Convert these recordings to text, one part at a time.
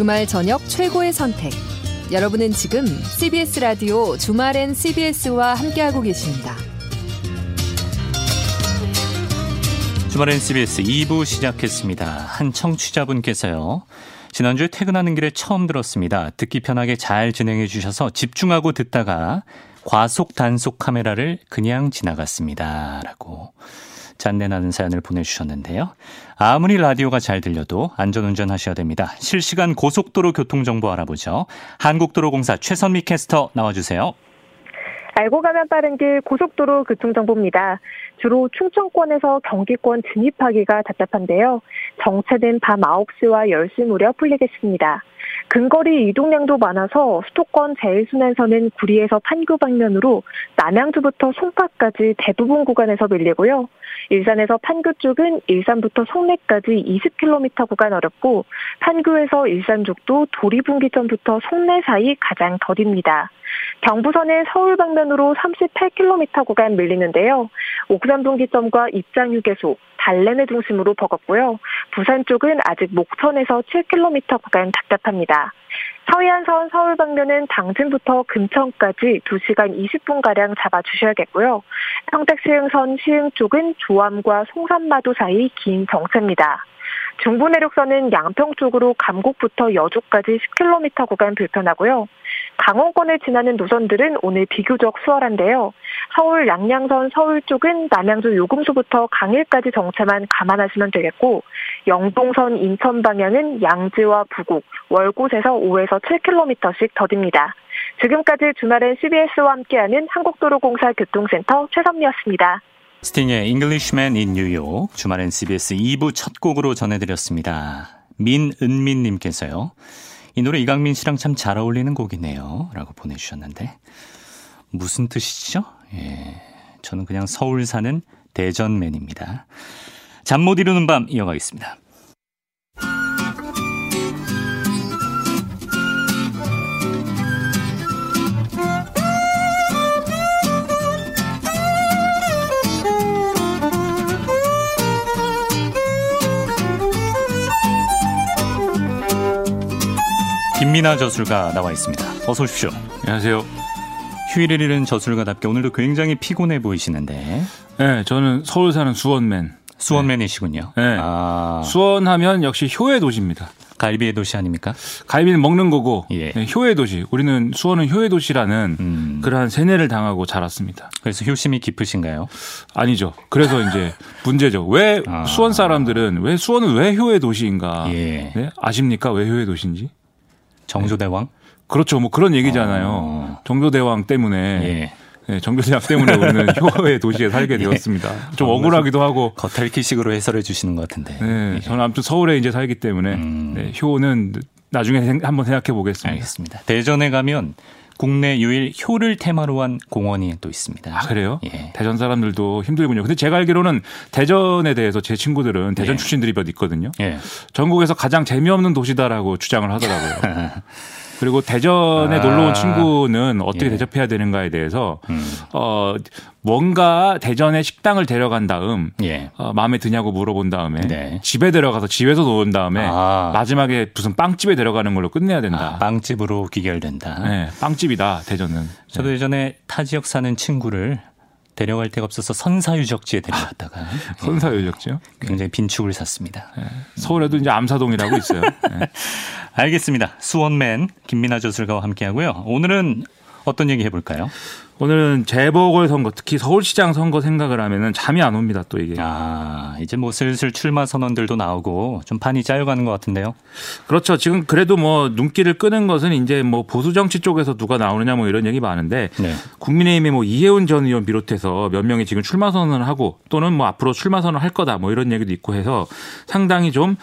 주말 저녁 최고의 선택. 여러분은 지금 CBS 라디오 주말엔 CBS와 함께하고 계십니다. 주말엔 CBS 2부 시작했습니다. 한 청취자분께서요. 지난주에 퇴근하는 길에 처음 들었습니다. 듣기 편하게 잘 진행해 주셔서 집중하고 듣다가 과속 단속 카메라를 그냥 지나갔습니다. 라고 잔내나는 사연을 보내주셨는데요. 아무리 라디오가 잘 들려도 안전운전 하셔야 됩니다. 실시간 고속도로 교통정보 알아보죠. 한국도로공사 최선미 캐스터 나와주세요. 알고 가면 빠른 길 고속도로 교통정보입니다. 주로 충청권에서 경기권 진입하기가 답답한데요. 정체된 밤 9시와 10시 무렵 풀리겠습니다. 근거리 이동량도 많아서 수도권 제1순환선은 구리에서 판교 방면으로 남양주부터 송파까지 대부분 구간에서 밀리고요. 일산에서 판교 쪽은 일산부터 송내까지 20km 구간 어렵고 판교에서 일산 쪽도 도리분기점부터 송내 사이 가장 더딥니다. 경부선은 서울 방면으로 38km 구간 밀리는데요. 옥산 분기점과 입장 휴게소, 달래내 중심으로 버겁고요. 부산 쪽은 아직 목천에서 7km 구간 답답합니다. 서해안선 서울 방면은 당진부터 금천까지 2시간 20분가량 잡아주셔야겠고요. 평택시흥선 시흥 쪽은 조암과 송산마도 사이 긴 정체입니다. 중부내륙선은 양평 쪽으로 감곡부터 여주까지 10km 구간 불편하고요. 강원권을 지나는 노선들은 오늘 비교적 수월한데요. 서울 양양선 서울 쪽은 남양주 요금소부터 강일까지 정체만 감안하시면 되겠고 영동선 인천 방향은 양지와 부곡, 월곶에서 5에서 7km씩 더딥니다. 지금까지 주말엔 CBS와 함께하는 한국도로공사 교통센터 최선미였습니다. 스팅의 Englishman in New York 주말엔 CBS 2부 첫 곡으로 전해드렸습니다. 민은민 님께서요. 이 노래 이강민 씨랑 참 잘 어울리는 곡이네요. 라고 보내주셨는데 무슨 뜻이죠? 예, 저는 그냥 서울 사는 대전맨입니다. 잠 못 이루는 밤 이어가겠습니다. 김민아 저술가 나와 있습니다. 어서 오십시오. 안녕하세요. 휴일을 잃은 저술가답게 오늘도 굉장히 피곤해 보이시는데. 네, 저는 서울 사는 수원맨. 수원맨이시군요. 네. 아. 수원하면 역시 효의 도시입니다. 갈비의 도시 아닙니까? 갈비는 먹는 거고 예. 네, 효의 도시. 우리는 수원은 효의 도시라는 그러한 세뇌를 당하고 자랐습니다. 그래서 효심이 깊으신가요? 아니죠. 그래서 이제 문제죠. 왜 아. 수원 사람들은 왜 수원은 왜 효의 도시인가? 예. 네? 아십니까? 왜 효의 도시인지? 정조대왕? 그렇죠. 뭐 그런 얘기잖아요. 정조대왕 때문에. 예. 네, 정조대왕 때문에 우리는 효의 도시에 살게 되었습니다. 예. 좀 억울하기도 하고. 겉핥기식으로 해설해 주시는 것 같은데. 네. 예. 저는 아무튼 서울에 이제 살기 때문에 네, 효는 나중에 한번 생각해 보겠습니다. 알겠습니다. 대전에 가면 국내 유일 효를 테마로 한 공원이 또 있습니다. 아, 그래요? 예. 대전 사람들도 힘들군요. 근데 제가 알기로는 대전에 대해서 제 친구들은 대전 예. 출신들이 몇 있거든요. 예. 전국에서 가장 재미없는 도시다라고 주장을 하더라고요. 그리고 대전에 아. 놀러 온 친구는 어떻게 예. 대접해야 되는가에 대해서 뭔가 대전에 식당을 데려간 다음 예. 마음에 드냐고 물어본 다음에 네. 집에 들어가서 집에서 노는 다음에 아. 마지막에 무슨 빵집에 들어가는 걸로 끝내야 된다. 아, 빵집으로 귀결된다. 네, 빵집이다 대전은. 저도 예전에 타 지역 사는 친구를 데려갈 데가 없어서 선사유적지에 데려갔다가 선사유적지요? 굉장히 빈축을 샀습니다. 네. 서울에도 이제 암사동이라고 있어요. 네. 알겠습니다. 수원맨 김민아 저술가와 함께하고요. 오늘은 어떤 얘기 해볼까요? 오늘은 재보궐선거 특히 서울시장 선거 생각을 하면은 잠이 안 옵니다. 또 이게. 아 이제 뭐 슬슬 출마 선언들도 나오고 좀 판이 짜여가는 것 같은데요. 그렇죠. 지금 그래도 뭐 눈길을 끄는 것은 이제 뭐 보수 정치 쪽에서 누가 나오느냐 뭐 이런 얘기 많은데 네. 국민의힘의 뭐 이혜훈 전 의원 비롯해서 몇 명이 지금 출마 선언을 하고 또는 뭐 앞으로 출마 선언을 할 거다 뭐 이런 얘기도 있고 해서 상당히 좀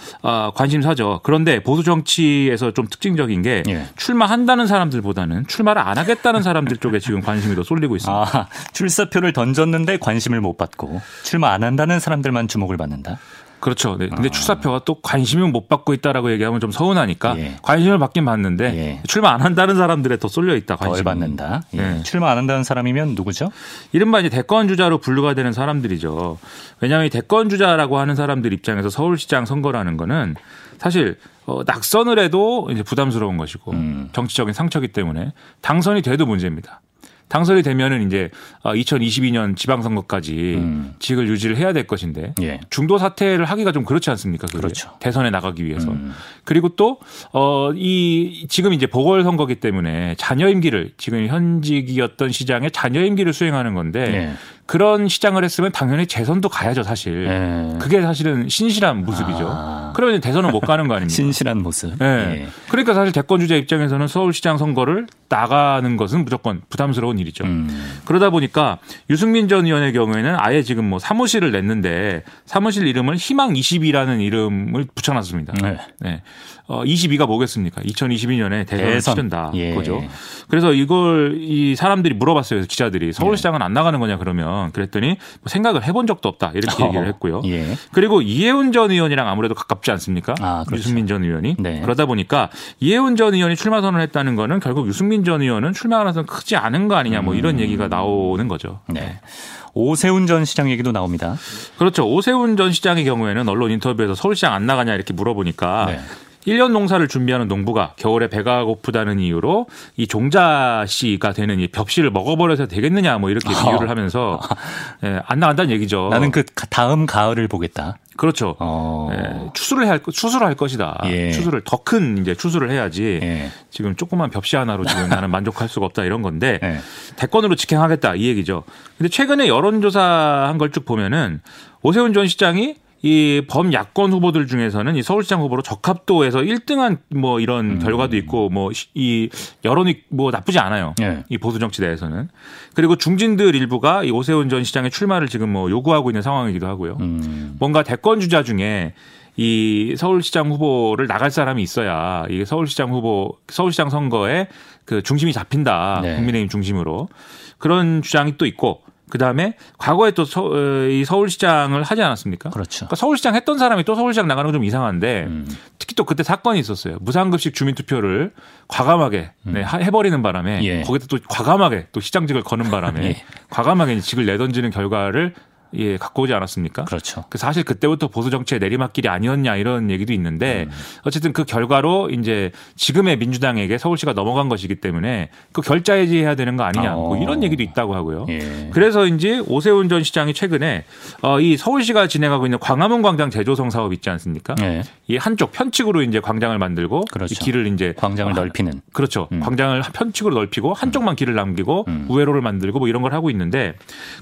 관심사죠. 그런데 보수 정치에서 좀 특징적인 게 네. 출마한다는 사람들보다는 출마를 안 하겠다는 사람들 쪽에 지금 관심이 더 쏠리고 있습니다. 아, 출사표를 던졌는데 관심을 못 받고 출마 안 한다는 사람들만 주목을 받는다. 그렇죠. 네. 근데 출사표가 또 관심을 못 받고 있다라고 얘기하면 좀 서운하니까 예. 관심을 받긴 받는데 예. 출마 안 한다는 사람들에 더 쏠려 있다. 관심을 받는다. 예. 예. 출마 안 한다는 사람이면 누구죠? 이른바 이제 대권 주자로 분류가 되는 사람들이죠. 왜냐하면 이 대권 주자라고 하는 사람들 입장에서 서울시장 선거라는 거는 사실 낙선을 해도 이제 부담스러운 것이고 정치적인 상처기 때문에 당선이 돼도 문제입니다. 당선이 되면은 이제 2022년 지방선거까지 직을 유지를 해야 될 것인데 예. 중도 사퇴를 하기가 좀 그렇지 않습니까? 그렇죠. 대선에 나가기 위해서 그리고 또 지금 이제 보궐선거기 때문에 잔여 임기를 지금 현직이었던 시장의 잔여 임기를 수행하는 건데. 예. 그런 시장을 했으면 당연히 재선도 가야죠, 사실. 예. 그게 사실은 신실한 모습이죠. 그러면 대선은 못 가는 거 아닙니까? 신실한 모습. 예. 예. 그러니까 사실 대권 주자 입장에서는 서울시장 선거를 나가는 것은 무조건 부담스러운 일이죠. 그러다 보니까 유승민 전 의원의 경우에는 아예 지금 뭐 사무실을 냈는데 사무실 이름을 희망22라는 이름을 붙여놨습니다. 네. 네. 22가 뭐겠습니까? 2022년에 대선 치른다. 예. 거죠. 그래서 이걸 이 사람들이 물어봤어요. 기자들이. 서울시장은 예. 안 나가는 거냐 그러면. 그랬더니 뭐 생각을 해본 적도 없다 이렇게 얘기를 했고요. 예. 그리고 이혜훈 전 의원이랑 아무래도 가깝지 않습니까? 그렇죠. 유승민 전 의원이. 네. 그러다 보니까 이혜훈 전 의원이 출마 선언을 했다는 거는 결국 유승민 전 의원은 출마 가능성 크지 않은 거 아니냐 뭐 이런 얘기가 나오는 거죠. 네. 오세훈 전 시장 얘기도 나옵니다. 그렇죠. 오세훈 전 시장의 경우에는 언론 인터뷰에서 서울시장 안 나가냐 이렇게 물어보니까 네. 1년 농사를 준비하는 농부가 겨울에 배가 고프다는 이유로 이 종자씨가 되는 이 벽씨를 먹어버려서 되겠느냐 뭐 이렇게 비유를 하면서 예, 안 나간다는 얘기죠. 나는 그 다음 가을을 보겠다. 그렇죠. 예, 추수를 할 것이다. 예. 추수를 더 큰 이제 추수를 해야지. 예. 지금 조그만 벽시 하나로 지금 나는 만족할 수가 없다 이런 건데 예. 대권으로 직행하겠다 이 얘기죠. 근데 최근에 여론조사한 걸 쭉 보면은 오세훈 전 시장이 이 범야권 후보들 중에서는 이 서울시장 후보로 적합도에서 1등한 뭐 이런 결과도 있고 뭐 이 여론이 뭐 나쁘지 않아요. 네. 이 보수 정치 내에서는. 그리고 중진들 일부가 이 오세훈 전 시장의 출마를 지금 뭐 요구하고 있는 상황이기도 하고요. 뭔가 대권 주자 중에 이 서울시장 후보를 나갈 사람이 있어야 이게 서울시장 선거에 그 중심이 잡힌다. 네. 국민의힘 중심으로 그런 주장이 또 있고. 그다음에 과거에 또 이 서울시장을 하지 않았습니까? 그렇죠. 그러니까 서울시장 했던 사람이 또 서울시장 나가는 건 좀 이상한데 특히 또 그때 사건이 있었어요. 무상급식 주민투표를 과감하게 네, 해버리는 바람에 예. 거기다 또 과감하게 또 시장직을 거는 바람에 예. 과감하게 직을 내던지는 결과를 예, 갖고 오지 않았습니까? 그렇죠. 사실 그때부터 보수 정치의 내리막길이 아니었냐 이런 얘기도 있는데 어쨌든 그 결과로 이제 지금의 민주당에게 서울시가 넘어간 것이기 때문에 그 결자해지해야 되는 거 아니냐 뭐 이런 얘기도 있다고 하고요. 예. 그래서인지 오세훈 전 시장이 최근에 이 서울시가 진행하고 있는 광화문 광장 재조성 사업 있지 않습니까? 예. 이 한쪽 편측으로 이제 광장을 만들고 그렇죠. 이 길을 이제 광장을 넓히는 그렇죠. 광장을 편측으로 넓히고 한쪽만 길을 남기고 우회로를 만들고 뭐 이런 걸 하고 있는데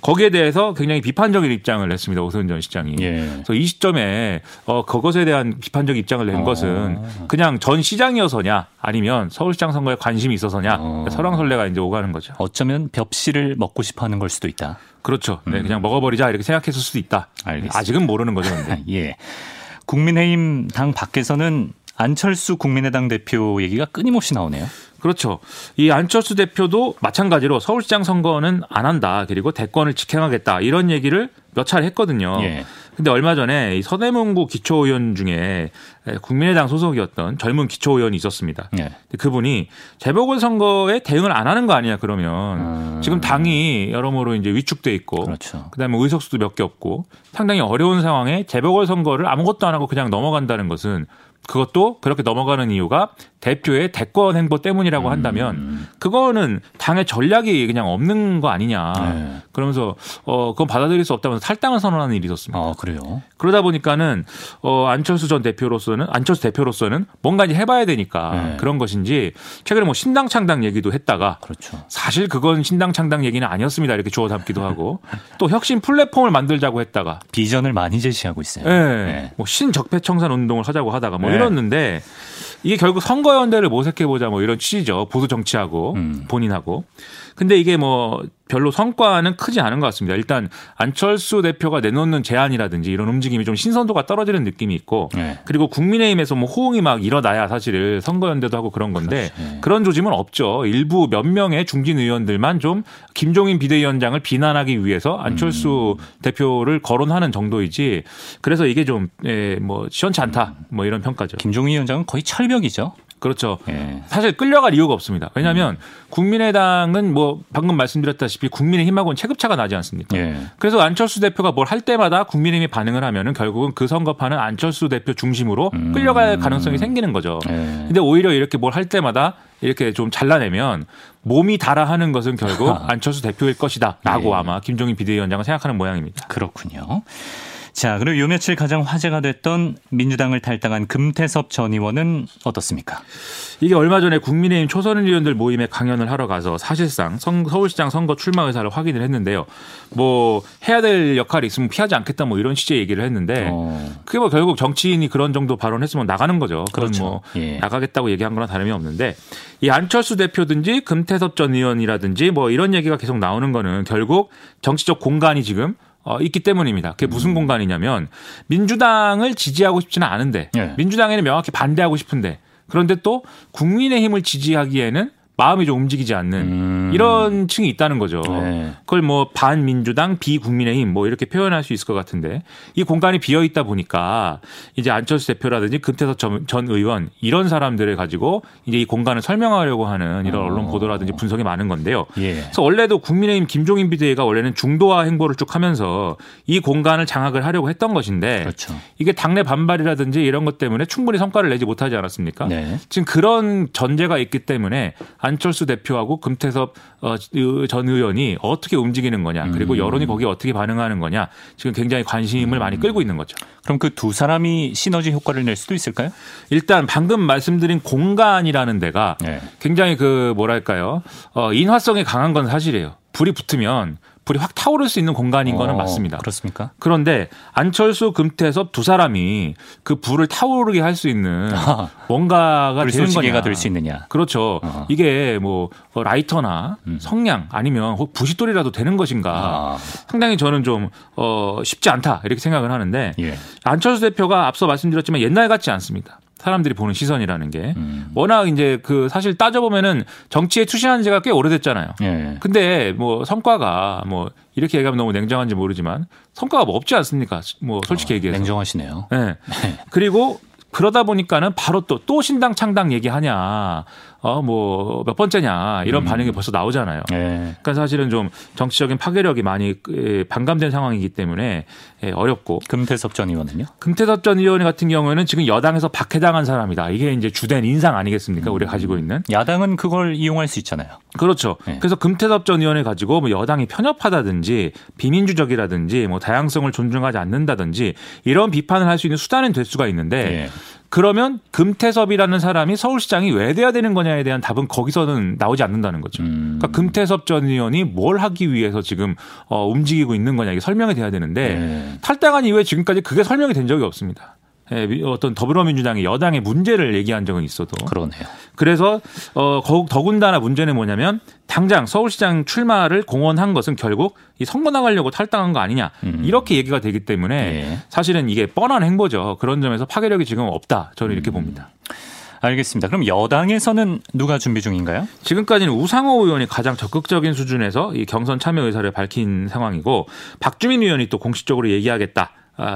거기에 대해서 굉장히 비판 적인 입장을 냈습니다. 오세훈 전 시장이. 예. 그래서 이 시점에 그것에 대한 비판적 입장을 낸 것은 그냥 전 시장이어서냐 아니면 서울시장 선거에 관심이 있어서냐 설왕설래가 이제 오가는 거죠. 어쩌면 벽시를 먹고 싶어하는 걸 수도 있다. 그렇죠. 네, 그냥 먹어버리자 이렇게 생각했을 수도 있다. 알겠습니다. 아직은 모르는 거죠. 예. 국민의힘 당 밖에서는 안철수 국민의당 대표 얘기가 끊임없이 나오네요. 그렇죠. 이 안철수 대표도 마찬가지로 서울시장 선거는 안 한다. 그리고 대권을 직행하겠다. 이런 얘기를 몇 차례 했거든요. 예. 근데 얼마 전에 이 서대문구 기초의원 중에 국민의당 소속이었던 젊은 기초의원이 있었습니다. 예. 그분이 재보궐선거에 대응을 안 하는 거 아니냐 그러면 지금 당이 여러모로 이제 위축돼 있고 그렇죠. 그다음에 의석수도 몇 개 없고 상당히 어려운 상황에 재보궐선거를 아무것도 안 하고 그냥 넘어간다는 것은 그것도 그렇게 넘어가는 이유가 대표의 대권 행보 때문이라고 한다면 그거는 당의 전략이 그냥 없는 거 아니냐. 네. 그러면서 그건 받아들일 수 없다면서 탈당을 선언하는 일이 있었습니다. 그래요? 그러다 보니까는 안철수 대표로서는 뭔가 이제 해봐야 되니까 네. 그런 것인지 최근에 뭐 신당 창당 얘기도 했다가 그렇죠. 사실 그건 신당 창당 얘기는 아니었습니다. 이렇게 주워 담기도 하고 또 혁신 플랫폼을 만들자고 했다가 비전을 많이 제시하고 있어요. 네. 네. 뭐 신적폐청산 운동을 하자고 하다가 뭐 네. 이렇는데 이게 결국 선거연대를 모색해보자 뭐 이런 취지죠. 보수 정치하고 본인하고. 근데 이게 뭐 별로 성과는 크지 않은 것 같습니다. 일단 안철수 대표가 내놓는 제안이라든지 이런 움직임이 좀 신선도가 떨어지는 느낌이 있고 네. 그리고 국민의힘에서 뭐 호응이 막 일어나야 사실 선거연대도 하고 그런 건데 그렇지. 그런 조짐은 없죠. 일부 몇 명의 중진 의원들만 좀 김종인 비대위원장을 비난하기 위해서 안철수 대표를 거론하는 정도이지 그래서 이게 좀 뭐 시원치 않다 뭐 이런 평가죠. 김종인 위원장은 거의 철벽이죠. 그렇죠. 예. 사실 끌려갈 이유가 없습니다. 왜냐하면 국민의당은 뭐 방금 말씀드렸다시피 국민의힘하고는 체급차가 나지 않습니까? 예. 그래서 안철수 대표가 뭘 할 때마다 국민의힘이 반응을 하면은 결국은 그 선거판은 안철수 대표 중심으로 끌려갈 가능성이 생기는 거죠. 근데 오히려 이렇게 뭘 할 때마다 이렇게 좀 잘라내면 몸이 달아하는 것은 결국 안철수 대표일 것이다라고 예. 아마 김종인 비대위원장은 생각하는 모양입니다. 그렇군요. 자, 그리고 요 며칠 가장 화제가 됐던 민주당을 탈당한 금태섭 전 의원은 어떻습니까? 이게 얼마 전에 국민의힘 초선 의원들 모임에 강연을 하러 가서 사실상 서울시장 선거 출마 의사를 확인을 했는데요. 뭐 해야 될 역할이 있으면 피하지 않겠다 뭐 이런 취지의 얘기를 했는데 그게 뭐 결국 정치인이 그런 정도 발언했으면 나가는 거죠. 그런 그렇죠. 뭐 예. 나가겠다고 얘기한 거랑 다름이 없는데 이 안철수 대표든지 금태섭 전 의원이라든지 뭐 이런 얘기가 계속 나오는 거는 결국 정치적 공간이 지금 있기 때문입니다. 그게 무슨 공간이냐면 민주당을 지지하고 싶지는 않은데 예. 민주당에는 명확히 반대하고 싶은데 그런데 또 국민의힘을 지지하기에는 마음이 좀 움직이지 않는 이런 층이 있다는 거죠. 예. 그걸 뭐 반민주당, 비국민의힘 뭐 이렇게 표현할 수 있을 것 같은데 이 공간이 비어 있다 보니까 이제 안철수 대표라든지 금태섭 전 의원 이런 사람들을 가지고 이제 이 공간을 설명하려고 하는 이런 언론 보도라든지 분석이 많은 건데요. 예. 그래서 원래도 국민의힘 김종인 비대위가 원래는 중도화 행보를 쭉 하면서 이 공간을 장악을 하려고 했던 것인데 그렇죠. 이게 당내 반발이라든지 이런 것 때문에 충분히 성과를 내지 못하지 않았습니까? 네. 지금 그런 전제가 있기 때문에 안철수 대표하고 금태섭 전 의원이 어떻게 움직이는 거냐 그리고 여론이 거기에 어떻게 반응하는 거냐 지금 굉장히 관심을 많이 끌고 있는 거죠. 그럼 그 두 사람이 시너지 효과를 낼 수도 있을까요? 일단 방금 말씀드린 공간이라는 데가 네. 굉장히 그 뭐랄까요 인화성이 강한 건 사실이에요. 불이 붙으면 불이 확 타오를 수 있는 공간인 거는 맞습니다. 그렇습니까? 그런데 안철수, 금태섭 두 사람이 그 불을 타오르게 할 수 있는 뭔가가 되는 거냐. 될 수 있느냐. 그렇죠. 이게 뭐 라이터나 성냥 아니면 부싯돌이라도 되는 것인가. 상당히 저는 좀 쉽지 않다 이렇게 생각을 하는데 예. 안철수 대표가 앞서 말씀드렸지만 옛날 같지 않습니다. 사람들이 보는 시선이라는 게 워낙 이제 그 사실 따져보면은 정치에 투신한 지가 꽤 오래됐잖아요. 예. 근데 뭐 성과가 뭐 이렇게 얘기하면 너무 냉정한지 모르지만 성과가 뭐 없지 않습니까? 뭐 솔직히 얘기해서. 냉정하시네요. 네. 그리고 그러다 보니까는 바로 또 신당 창당 얘기하냐. 뭐 몇 번째냐 이런 반응이 벌써 나오잖아요. 예. 그러니까 사실은 좀 정치적인 파괴력이 많이 반감된 상황이기 때문에 어렵고. 금태섭 전 의원은요? 금태섭 전 의원 같은 경우에는 지금 여당에서 박해당한 사람이다. 이게 이제 주된 인상 아니겠습니까? 우리가 가지고 있는. 야당은 그걸 이용할 수 있잖아요. 그렇죠. 예. 그래서 금태섭 전 의원을 가지고 뭐 여당이 편협하다든지 비민주적이라든지 뭐 다양성을 존중하지 않는다든지 이런 비판을 할 수 있는 수단은 될 수가 있는데. 예. 그러면 금태섭이라는 사람이 서울시장이 왜 돼야 되는 거냐에 대한 답은 거기서는 나오지 않는다는 거죠. 그러니까 금태섭 전 의원이 뭘 하기 위해서 지금 움직이고 있는 거냐 이게 설명이 돼야 되는데 탈당한 이후에 지금까지 그게 설명이 된 적이 없습니다. 예, 어떤 더불어민주당이 여당의 문제를 얘기한 적은 있어도 그러네요. 그래서 더군다나 문제는 뭐냐면 당장 서울시장 출마를 공언한 것은 결국 이 선거 나가려고 탈당한 거 아니냐 이렇게 얘기가 되기 때문에 예. 사실은 이게 뻔한 행보죠. 그런 점에서 파괴력이 지금 없다 저는 이렇게 봅니다. 알겠습니다. 그럼 여당에서는 누가 준비 중인가요? 지금까지는 우상호 의원이 가장 적극적인 수준에서 이 경선 참여 의사를 밝힌 상황이고 박주민 의원이 또 공식적으로 얘기하겠다.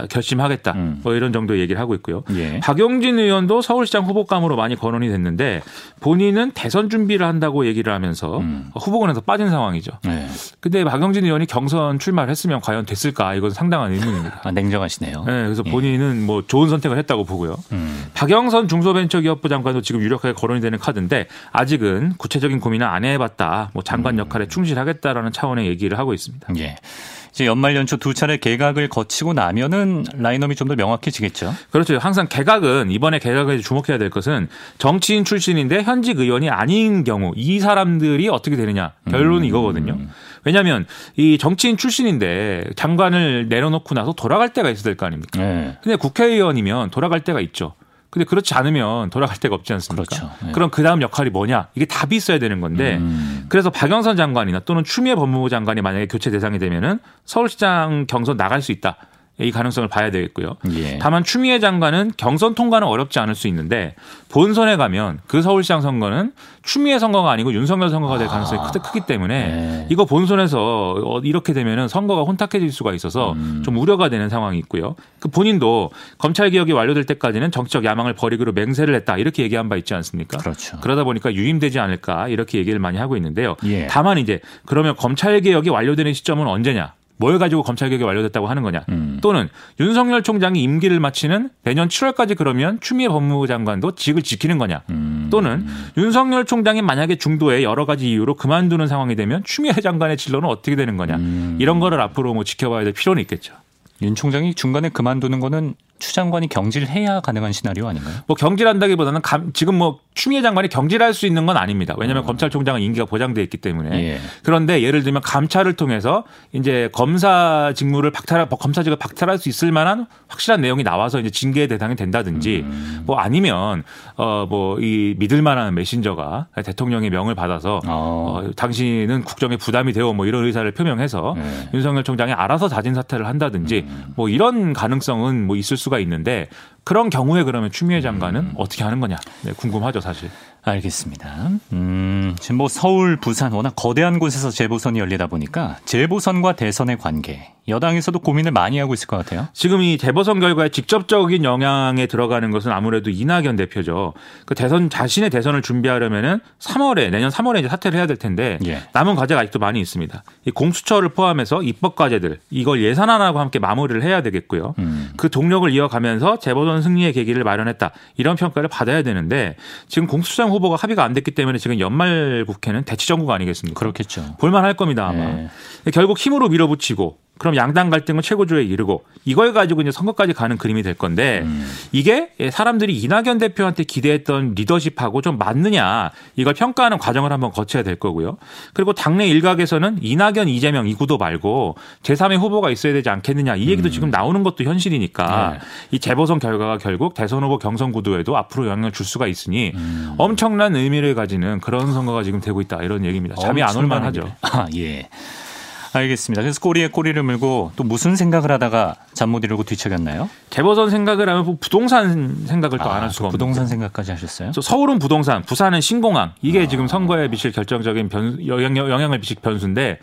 결심하겠다. 뭐 이런 정도 얘기를 하고 있고요. 예. 박용진 의원도 서울시장 후보감으로 많이 거론이 됐는데 본인은 대선 준비를 한다고 얘기를 하면서 후보군에서 빠진 상황이죠. 그런데 예. 박용진 의원이 경선 출마를 했으면 과연 됐을까? 이건 상당한 의문입니다. 아, 냉정하시네요. 네, 그래서 본인은 예. 뭐 좋은 선택을 했다고 보고요. 박영선 중소벤처기업부 장관도 지금 유력하게 거론이 되는 카드인데 아직은 구체적인 고민은 안 해봤다. 뭐 장관 역할에 충실하겠다라는 차원의 얘기를 하고 있습니다. 예. 이제 연말 연초 두 차례 개각을 거치고 나면은 라인업이 좀 더 명확해지겠죠. 그렇죠. 항상 개각은 이번에 개각에 주목해야 될 것은 정치인 출신인데 현직 의원이 아닌 경우 이 사람들이 어떻게 되느냐 결론은 이거거든요. 왜냐하면 이 정치인 출신인데 장관을 내려놓고 나서 돌아갈 때가 있어야 될 거 아닙니까? 네. 근데 국회의원이면 돌아갈 때가 있죠. 근데 그렇지 않으면 돌아갈 데가 없지 않습니까? 그렇죠. 네. 그럼 그다음 역할이 뭐냐? 이게 답이 있어야 되는 건데 그래서 박영선 장관이나 또는 추미애 법무부 장관이 만약에 교체 대상이 되면은 서울시장 경선 나갈 수 있다. 이 가능성을 봐야 되겠고요. 예. 다만 추미애 장관은 경선 통과는 어렵지 않을 수 있는데 본선에 가면 그 서울시장 선거는 추미애 선거가 아니고 윤석열 선거가 될 가능성이 크기 때문에 예. 이거 본선에서 이렇게 되면 선거가 혼탁해질 수가 있어서 좀 우려가 되는 상황이 있고요. 그 본인도 검찰개혁이 완료될 때까지는 정치적 야망을 버리기로 맹세를 했다 이렇게 얘기한 바 있지 않습니까? 그렇죠. 그러다 보니까 유임되지 않을까 이렇게 얘기를 많이 하고 있는데요. 예. 다만 이제 그러면 검찰개혁이 완료되는 시점은 언제냐? 뭘 가지고 검찰개혁이 완료됐다고 하는 거냐. 또는 윤석열 총장이 임기를 마치는 내년 7월까지 그러면 추미애 법무부 장관도 직을 지키는 거냐. 또는 윤석열 총장이 만약에 중도에 여러 가지 이유로 그만두는 상황이 되면 추미애 장관의 진로는 어떻게 되는 거냐. 이런 거를 앞으로 뭐 지켜봐야 될 필요는 있겠죠. 윤 총장이 중간에 그만두는 거는 추 장관이 경질해야 가능한 시나리오 아닌가요? 뭐 경질한다기보다는 지금 뭐 추미애 장관이 경질할 수 있는 건 아닙니다. 왜냐하면 검찰총장은 임기가 보장돼 있기 때문에. 예. 그런데 예를 들면 감찰을 통해서 이제 검사 직무를 검사직을 박탈할 수 있을 만한 확실한 내용이 나와서 이제 징계 대상이 된다든지 뭐 아니면 이 믿을만한 메신저가 대통령의 명을 받아서 당신은 국정에 부담이 되어 뭐 이런 의사를 표명해서 예. 윤석열 총장이 알아서 자진 사퇴를 한다든지 뭐 이런 가능성은 뭐 있을 수. 있는데 그런 경우에 그러면 추미애 장관은 어떻게 하는 거냐 네, 궁금하죠 사실. 알겠습니다. 지금 뭐 서울, 부산 워낙 거대한 곳에서 재보선이 열리다 보니까 재보선과 대선의 관계 여당에서도 고민을 많이 하고 있을 것 같아요. 지금 이 재보선 결과에 직접적인 영향에 들어가는 것은 아무래도 이낙연 대표죠. 그 대선 자신의 대선을 준비하려면은 3월에 내년 3월에 이제 사퇴를 해야 될 텐데 예. 남은 과제가 아직도 많이 있습니다. 이 공수처를 포함해서 입법 과제들 이걸 예산안하고 함께 마무리를 해야 되겠고요. 그 동력을 이어가면서 재보선 승리의 계기를 마련했다 이런 평가를 받아야 되는데 지금 공수처장 후보가 합의가 안 됐기 때문에 지금 연말 국회는 대치정국 아니겠습니까? 그렇겠죠. 볼만할 겁니다 아마. 예. 결국 힘으로 밀어붙이고. 그럼 양당 갈등은 최고조에 이르고 이걸 가지고 이제 선거까지 가는 그림이 될 건데 이게 사람들이 이낙연 대표한테 기대했던 리더십하고 좀 맞느냐 이걸 평가하는 과정을 한번 거쳐야 될 거고요. 그리고 당내 일각에서는 이낙연, 이재명 이 구도 말고 제3의 후보가 있어야 되지 않겠느냐 이 얘기도 지금 나오는 것도 현실이니까 네. 이 재보선 결과가 결국 대선 후보 경선 구도에도 앞으로 영향을 줄 수가 있으니 엄청난 의미를 가지는 그런 선거가 지금 되고 있다 이런 얘기입니다. 잠이 안 올만 하죠. 아, 예. 알겠습니다. 그래서 꼬리에 꼬리를 물고 또 무슨 생각을 하다가 잠 못 이루고 뒤척였나요? 재보선 생각을 하면 부동산 생각을 또 안 할 수가 없어요. 부동산 생각까지 하셨어요? 서울은 부동산, 부산은 신공항. 이게 지금 선거에 미칠 결정적인 영향을 미칠 변수인데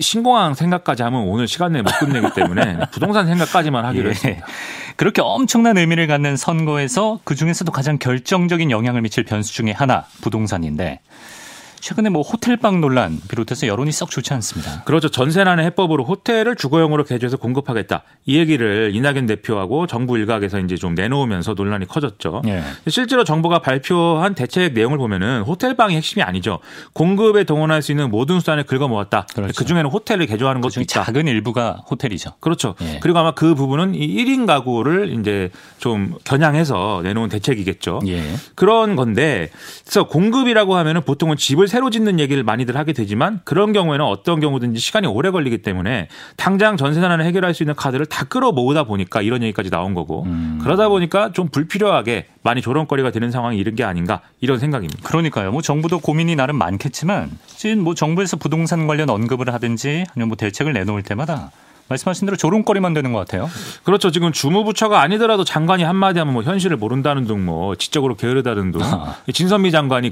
신공항 생각까지 하면 오늘 시간 내에 못 끝내기 때문에 부동산 생각까지만 하기로 했습니다. 그렇게 엄청난 의미를 갖는 선거에서 그중에서도 가장 결정적인 영향을 미칠 변수 중에 하나 부동산인데 최근에 뭐 호텔방 논란 비롯해서 여론이 썩 좋지 않습니다. 그렇죠. 전세난의 해법으로 호텔을 주거용으로 개조해서 공급하겠다. 이 얘기를 이낙연 대표하고 정부 일각에서 이제 좀 내놓으면서 논란이 커졌죠. 예. 실제로 정부가 발표한 대책 내용을 보면은 호텔방이 핵심이 아니죠. 공급에 동원할 수 있는 모든 수단을 긁어모았다. 그렇죠. 그 중에는 호텔을 개조하는 것도 있다. 작은 일부가 호텔이죠. 그렇죠. 예. 그리고 아마 그 부분은 이 1인 가구를 이제 좀 겨냥해서 내놓은 대책이겠죠. 예. 그런 건데 그래서 공급이라고 하면은 보통은 집을 새로 짓는 얘기를 많이들 하게 되지만 그런 경우에는 어떤 경우든지 시간이 오래 걸리기 때문에 당장 전세난을 해결할 수 있는 카드를 다 끌어 모으다 보니까 이런 얘기까지 나온 거고 그러다 보니까 좀 불필요하게 많이 조롱거리가 되는 상황이 이른 게 아닌가 이런 생각입니다. 그러니까요. 뭐 정부도 고민이 나름 많겠지만 지금 뭐 정부에서 부동산 관련 언급을 하든지 아니면 뭐 대책을 내놓을 때마다 말씀하신 대로 조롱거리만 되는 것 같아요. 그렇죠. 지금 주무부처가 아니더라도 장관이 한마디 하면 뭐 현실을 모른다는 둥 뭐 지적으로 게으르다는 둥. 진선미 장관이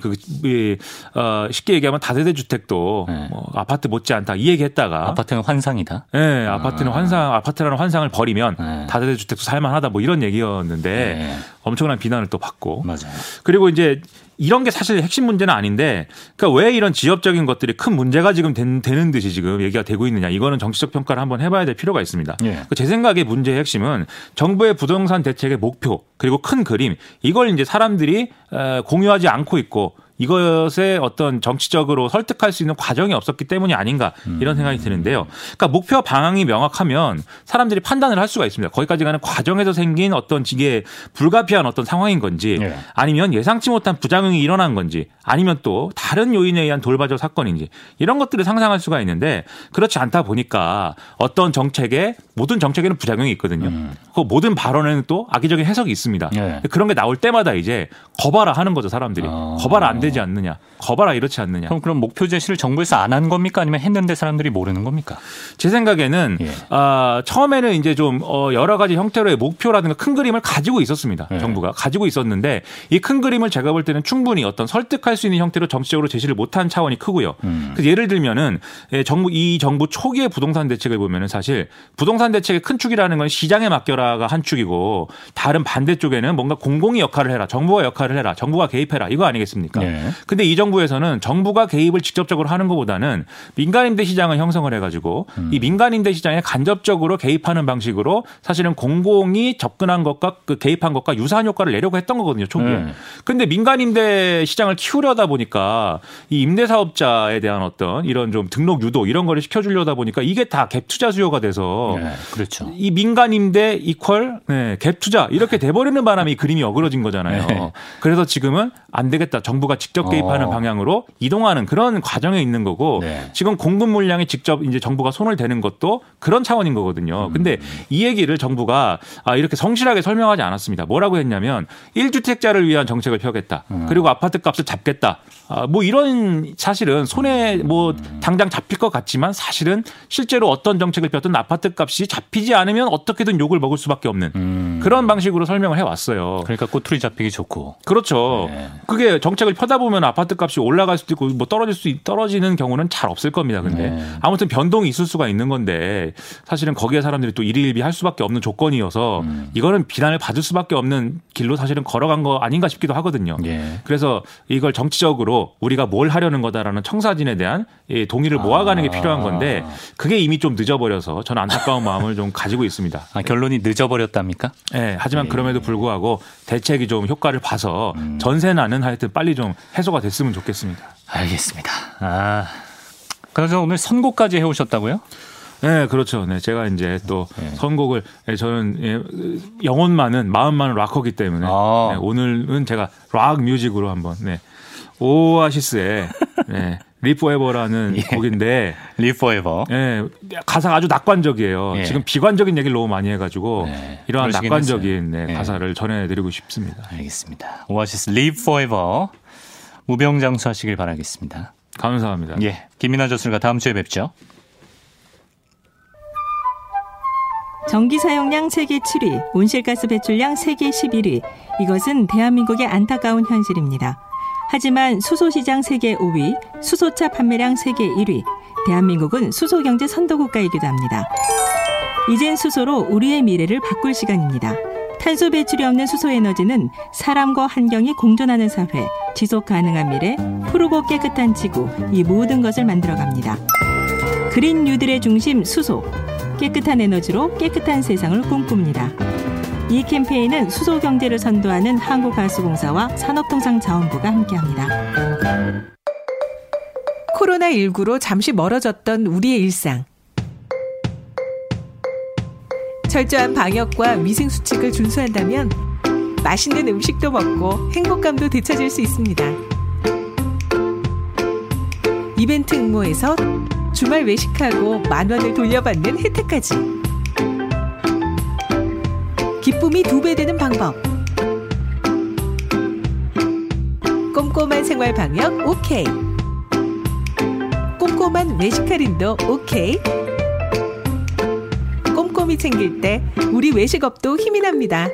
쉽게 얘기하면 다세대 주택도 네. 뭐 아파트 못지않다 이 얘기했다가 아파트는 환상이다. 네. 아파트는 아파트라는 환상을 버리면 네. 다세대 주택도 살만하다 뭐 이런 얘기였는데 네. 엄청난 비난을 또 받고. 맞아요. 그리고 이제 이런 게 사실 핵심 문제는 아닌데 그러니까 왜 이런 지엽적인 것들이 큰 문제가 지금 되는 듯이 지금 얘기가 되고 있느냐. 이거는 정치적 평가를 한번 해봐야 될 필요가 있습니다. 예. 제 생각에 문제의 핵심은 정부의 부동산 대책의 목표 그리고 큰 그림 이걸 이제 사람들이 공유하지 않고 있고 이것에 어떤 정치적으로 설득할 수 있는 과정이 없었기 때문이 아닌가 이런 생각이 드는데요. 그러니까 목표 방향이 명확하면 사람들이 판단을 할 수가 있습니다. 거기까지 가는 과정에서 생긴 어떤 이게 불가피한 어떤 상황인 건지 아니면 예상치 못한 부작용이 일어난 건지 아니면 또 다른 요인에 의한 돌발적 사건인지 이런 것들을 상상할 수가 있는데 그렇지 않다 보니까 어떤 정책에 모든 정책에는 부작용이 있거든요. 그 모든 발언에는 또 악의적인 해석이 있습니다. 예. 그런 게 나올 때마다 이제 거봐라 하는 거죠, 사람들이. 거봐라 안 되지 않느냐. 거봐라 이렇지 않느냐. 그럼 목표 제시를 정부에서 안 한 겁니까? 아니면 했는데 사람들이 모르는 겁니까? 제 생각에는 처음에는 이제 좀 여러 가지 형태로의 목표라든가 큰 그림을 가지고 있었습니다. 예. 정부가 가지고 있었는데 이 큰 그림을 제가 볼 때는 충분히 어떤 설득할 수 있는 형태로 정치적으로 제시를 못한 차원이 크고요. 그래서 예를 들면은 이 정부 초기의 부동산 대책을 보면은 사실 부동산 대책의 큰 축이라는 건 시장에 맡겨라가 한 축이고 다른 반대쪽에는 뭔가 공공이 역할을 해라, 정부가 역할을 해라, 정부가 개입해라 이거 아니겠습니까? 근데 이 정부에서는 정부가 개입을 직접적으로 하는 것보다는 민간임대 시장을 형성을 해가지고 이 민간임대 시장에 간접적으로 개입하는 방식으로 사실은 공공이 접근한 것과 그 개입한 것과 유사한 효과를 내려고 했던 거거든요, 초기에. 근데 민간임대 시장을 키우려다 보니까 이 임대사업자에 대한 어떤 이런 좀 등록 유도 이런 거를 시켜주려다 보니까 이게 다 갭 투자 수요가 돼서 그렇죠. 이 민간임대 이퀄 갭 투자 이렇게 돼버리는 바람에 이 그림이 어그러진 거잖아요. 그래서 지금은 안 되겠다. 정부가 직접 개입하는 방향으로 이동하는 그런 과정에 있는 거고 지금 공급 물량에 직접 이제 정부가 손을 대는 것도 그런 차원인 거거든요. 근데 이 얘기를 정부가 이렇게 성실하게 설명하지 않았습니다. 뭐라고 했냐면 1주택자를 위한 정책을 펴겠다. 그리고 아파트값을 잡겠다. 뭐 이런 사실은 손에 뭐 당장 잡힐 것 같지만 사실은 실제로 어떤 정책을 펴든 아파트값이 잡히지 않으면 어떻게든 욕을 먹을 수밖에 없는 그런 방식으로 설명을 해왔어요. 그러니까 꼬투리 잡히기 좋고. 그렇죠. 네. 그게 정책을 펴다 보면 아파트값이 올라갈 수도 있고 뭐 떨어지는 경우는 잘 없을 겁니다. 근데 아무튼 변동이 있을 수가 있는 건데 사실은 거기에 사람들이 또 일희일비할 수밖에 없는 조건이어서 이거는 비난을 받을 수밖에 없는 길로 사실은 걸어간 거 아닌가 싶기도 하거든요. 예. 그래서 이걸 정치적으로 우리가 뭘 하려는 거다라는 청사진에 대한 동의를 모아가는 게 필요한 건데 그게 이미 좀 늦어버려서 저는 안타까운 마음을 좀 가지고 있습니다. 결론이 늦어버렸답니까? 네. 하지만 그럼에도 불구하고 대책이 좀 효과를 봐서 전세난은 하여튼 빨리 좀 해소가 됐으면 좋겠습니다. 알겠습니다. 그래서 오늘 선곡까지 해오셨다고요? 네, 그렇죠. 네, 제가 이제 또 선곡을 저는 영혼만은 마음만은 락커기 때문에 네, 오늘은 제가 락 뮤직으로 한번 오아시스의 Live Forever라는 곡인데 Live Forever. 네, 가사가 아주 낙관적이에요. 지금 비관적인 얘기를 너무 많이 해가지고 이러한 낙관적인 가사를 전해드리고 싶습니다. 알겠습니다. 오아시스 Live Forever 무병장수하시길 바라겠습니다. 감사합니다. 예, 김민아 저술가 다음 주에 뵙죠. 전기 사용량 세계 7위, 온실가스 배출량 세계 11위. 이것은 대한민국의 안타까운 현실입니다. 하지만 수소시장 세계 5위, 수소차 판매량 세계 1위. 대한민국은 수소경제 선도국가이기도 합니다. 이젠 수소로 우리의 미래를 바꿀 시간입니다. 탄소 배출이 없는 수소에너지는 사람과 환경이 공존하는 사회, 지속가능한 미래, 푸르고 깨끗한 지구, 이 모든 것을 만들어갑니다. 그린 뉴딜의 중심 수소. 깨끗한 에너지로 깨끗한 세상을 꿈꿉니다. 이 캠페인은 수소경제를 선도하는 한국가스공사와 산업통상자원부가 함께합니다. 코로나19로 잠시 멀어졌던 우리의 일상. 철저한 방역과 위생수칙을 준수한다면 맛있는 음식도 먹고 행복감도 되찾을 수 있습니다. 이벤트 응모에서 주말 외식하고 10,000원을 돌려받는 혜택까지. 기쁨이 2배 되는 방법. 꼼꼼한 생활 방역 오케이. 꼼꼼한 외식 할인도 오케이. 꼼꼼히 챙길 때 우리 외식업도 힘이 납니다.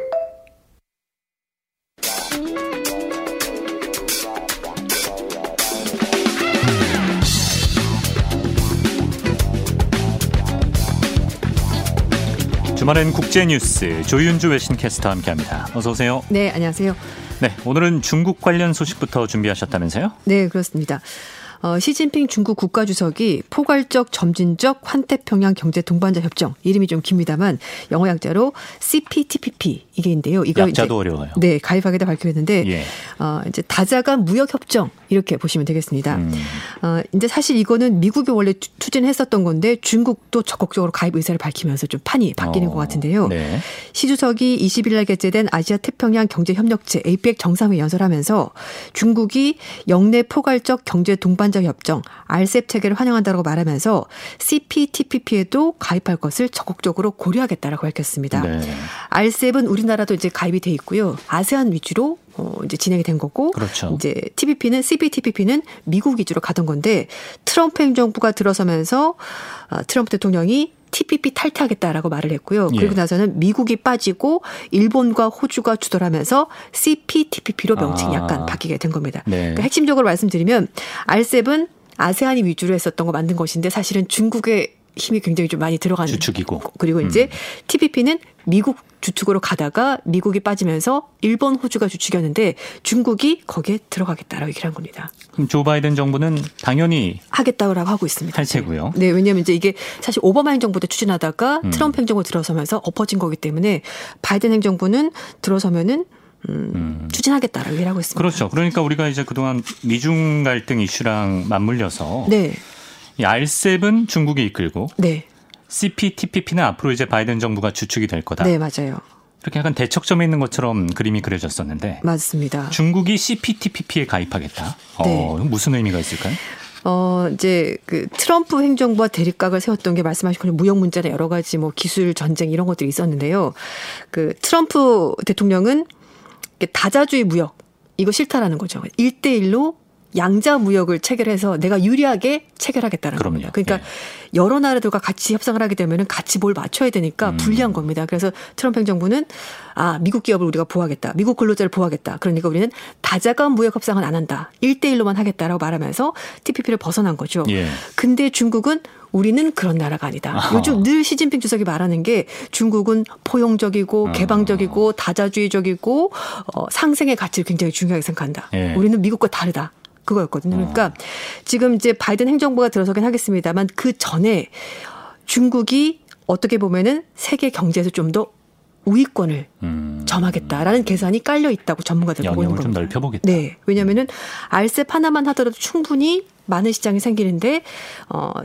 주말엔 국제뉴스 조윤주 외신캐스터와 함께합니다. 어서 오세요. 네, 안녕하세요. 네, 오늘은 중국 관련 소식부터 준비하셨다면서요? 네, 그렇습니다. 시진핑 중국 국가주석이 포괄적 점진적 환태평양 경제 동반자 협정, 이름이 좀 깁니다만 영어 약자로 CPTPP 이게인데요. 이거 약자도 어려워요. 네, 가입하겠다 밝혔는데 이제 다자간 무역 협정 이렇게 보시면 되겠습니다. 이제 사실 이거는 미국이 원래 추진했었던 건데 중국도 적극적으로 가입 의사를 밝히면서 좀 판이 바뀌는 것 같은데요. 네. 시 주석이 20일 날 개최된 아시아 태평양 경제 협력체 APEC 정상회 연설하면서 중국이 영내 포괄적 경제 동반 자연환경 협정 RCEP 체계를 환영한다고 말하면서 CPTPP에도 가입할 것을 적극적으로 고려하겠다라고 밝혔습니다. 네. RCEP은 우리나라도 이제 가입이 돼 있고요. 아세안 위주로 이제 진행이 된 거고, 그렇죠. 이제 CPTPP는 미국 위주로 가던 건데 트럼프 행정부가 들어서면서 트럼프 대통령이 TPP 탈퇴하겠다라고 말을 했고요. 그리고 나서는 미국이 빠지고 일본과 호주가 주도하면서 CPTPP로 명칭이 약간 바뀌게 된 겁니다. 네. 그러니까 핵심적으로 말씀드리면 RCEP은 아세안이 위주로 했었던 거 만든 것인데 사실은 중국의 힘이 굉장히 좀 많이 들어가는 주축이고, 그리고 이제 TPP는 미국 주축으로 가다가 미국이 빠지면서 일본, 호주가 주축이었는데 중국이 거기에 들어가겠다라고 얘기를 한 겁니다. 그럼 조 바이든 정부는 당연히 하겠다고 하고 있습니다. 탈퇴고요. 네, 왜냐하면 이제 이게 사실 오바마 행정부 때 추진하다가 트럼프 행정부 들어서면서 엎어진 거기 때문에 바이든 행정부는 들어서면은 추진하겠다라고 얘기를 하고 있습니다. 그렇죠. 그러니까 우리가 이제 그동안 미중 갈등 이슈랑 맞물려서 네. 이 RCEP은 중국이 이끌고 네. CPTPP는 앞으로 이제 바이든 정부가 주축이 될 거다. 네, 맞아요. 이렇게 약간 대척점에 있는 것처럼 그림이 그려졌었는데. 맞습니다. 중국이 CPTPP에 가입하겠다. 네. 무슨 의미가 있을까요? 이제 그 트럼프 행정부와 대립각을 세웠던 게 말씀하신 것처럼 무역 문제나 여러 가지 뭐 기술 전쟁 이런 것들이 있었는데요. 그 트럼프 대통령은 다자주의 무역 이거 싫다라는 거죠. 1:1로 양자 무역을 체결해서 내가 유리하게 체결하겠다는 겁니다. 그러니까 예. 여러 나라들과 같이 협상을 하게 되면 같이 뭘 맞춰야 되니까 불리한 겁니다. 그래서 트럼프 행정부는 미국 기업을 우리가 보호하겠다. 미국 근로자를 보호하겠다. 그러니까 우리는 다자간 무역 협상은 안 한다. 1:1로만 하겠다라고 말하면서 TPP를 벗어난 거죠. 예. 근데 중국은 우리는 그런 나라가 아니다. 요즘 늘 시진핑 주석이 말하는 게 중국은 포용적이고 개방적이고 다자주의적이고 상생의 가치를 굉장히 중요하게 생각한다. 예. 우리는 미국과 다르다. 그거였거든요. 그러니까 지금 이제 바이든 행정부가 들어서긴 하겠습니다만 그 전에 중국이 어떻게 보면은 세계 경제에서 좀 더 우위권을 점하겠다라는 계산이 깔려 있다고 전문가들 보고 있는 겁니다. 영역을 좀 넓혀보겠다. 네, 왜냐하면은 RCEP 하나만 하더라도 충분히 많은 시장이 생기는데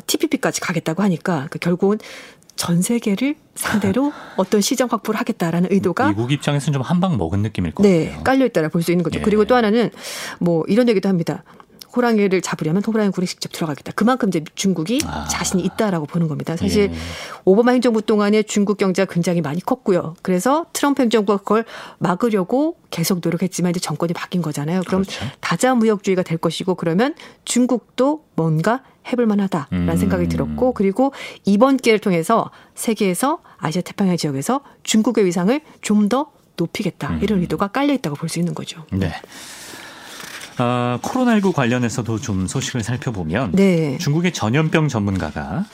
TPP까지 가겠다고 하니까 그 결국은. 전 세계를 상대로 어떤 시장 확보를 하겠다라는 의도가 미국 입장에서는 좀 한 방 먹은 느낌일 것 같아요. 네, 깔려 있다라고 볼 수 있는 거죠. 예. 그리고 또 하나는 뭐 이런 얘기도 합니다. 호랑이를 잡으려면 호랑이 굴에 직접 들어가겠다. 그만큼 이제 중국이 자신이 있다라고 보는 겁니다. 사실 예. 오바마 행정부 동안에 중국 경제가 굉장히 많이 컸고요. 그래서 트럼프 행정부가 그걸 막으려고 계속 노력했지만 이제 정권이 바뀐 거잖아요. 그럼 그렇죠. 다자무역주의가 될 것이고 그러면 중국도 뭔가 해볼 만하다라는 생각이 들었고 그리고 이번 기회를 통해서 세계에서 아시아 태평양 지역에서 중국의 위상을 좀 더 높이겠다. 이런 의도가 깔려있다고 볼 수 있는 거죠. 네. 코로나19 관련해서도 좀 소식을 살펴보면 네. 중국의 전염병 전문가가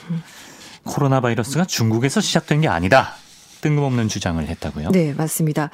코로나 바이러스가 중국에서 시작된 게 아니다. 뜬금없는 주장을 했다고요? 네, 맞습니다.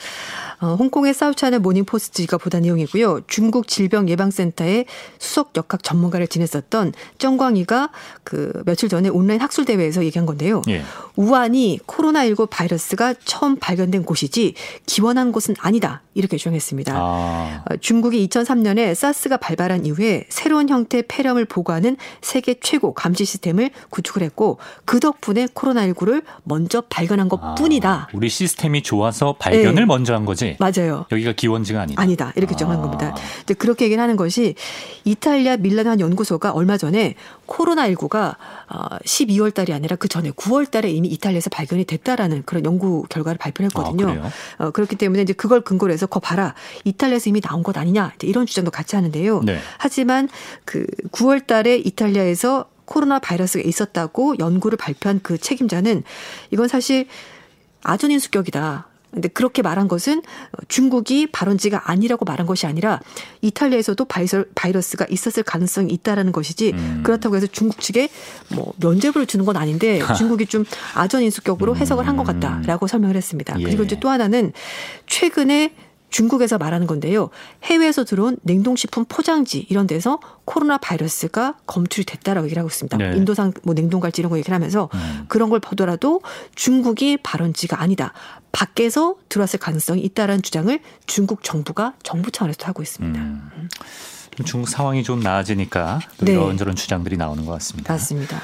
홍콩의 사우차이나 모닝포스트가 보도한 내용이고요. 중국 질병예방센터의 수석 역학 전문가를 지냈었던 정광희가 그 며칠 전에 온라인 학술 대회에서 얘기한 건데요. 예. 우한이 코로나19 바이러스가 처음 발견된 곳이지 기원한 곳은 아니다. 이렇게 주장했습니다. 중국이 2003년에 사스가 발발한 이후에 새로운 형태의 폐렴을 보고하는 세계 최고 감시 시스템을 구축을 했고 그 덕분에 코로나19를 먼저 발견한 것뿐이 우리 시스템이 좋아서 발견을 네. 먼저 한 거지. 맞아요. 여기가 기원지가 아니다. 아니다. 이렇게 정한 겁니다. 근데 그렇게 얘기를 하는 것이 이탈리아 밀라노 한 연구소가 얼마 전에 코로나19가 12월 달이 아니라 그 전에 9월 달에 이미 이탈리아에서 발견이 됐다라는 그런 연구 결과를 발표를 했거든요. 그렇기 때문에 이제 그걸 근거로 해서 거 봐라. 이탈리아에서 이미 나온 것 아니냐. 이런 주장도 같이 하는데요. 네. 하지만 그 9월 달에 이탈리아에서 코로나 바이러스가 있었다고 연구를 발표한 그 책임자는 이건 사실 아전인수격이다. 그런데 그렇게 말한 것은 중국이 발원지가 아니라고 말한 것이 아니라 이탈리아에서도 바이러스가 있었을 가능성이 있다라는 것이지 그렇다고 해서 중국 측에 뭐 면죄부를 주는 건 아닌데 중국이 좀 아전인수격으로 해석을 한 것 같다라고 설명을 했습니다. 예. 그리고 이제 또 하나는 최근에 중국에서 말하는 건데요. 해외에서 들어온 냉동식품 포장지 이런 데서 코로나 바이러스가 검출이 됐다라고 얘기를 하고 있습니다. 네. 인도산 뭐 냉동갈지 이런 거 얘기를 하면서 그런 걸 보더라도 중국이 발원지가 아니다. 밖에서 들어왔을 가능성이 있다라는 주장을 중국 정부가 정부 차원에서 하고 있습니다. 중국 상황이 좀 나아지니까 또 네. 이런저런 주장들이 나오는 것 같습니다. 맞습니다.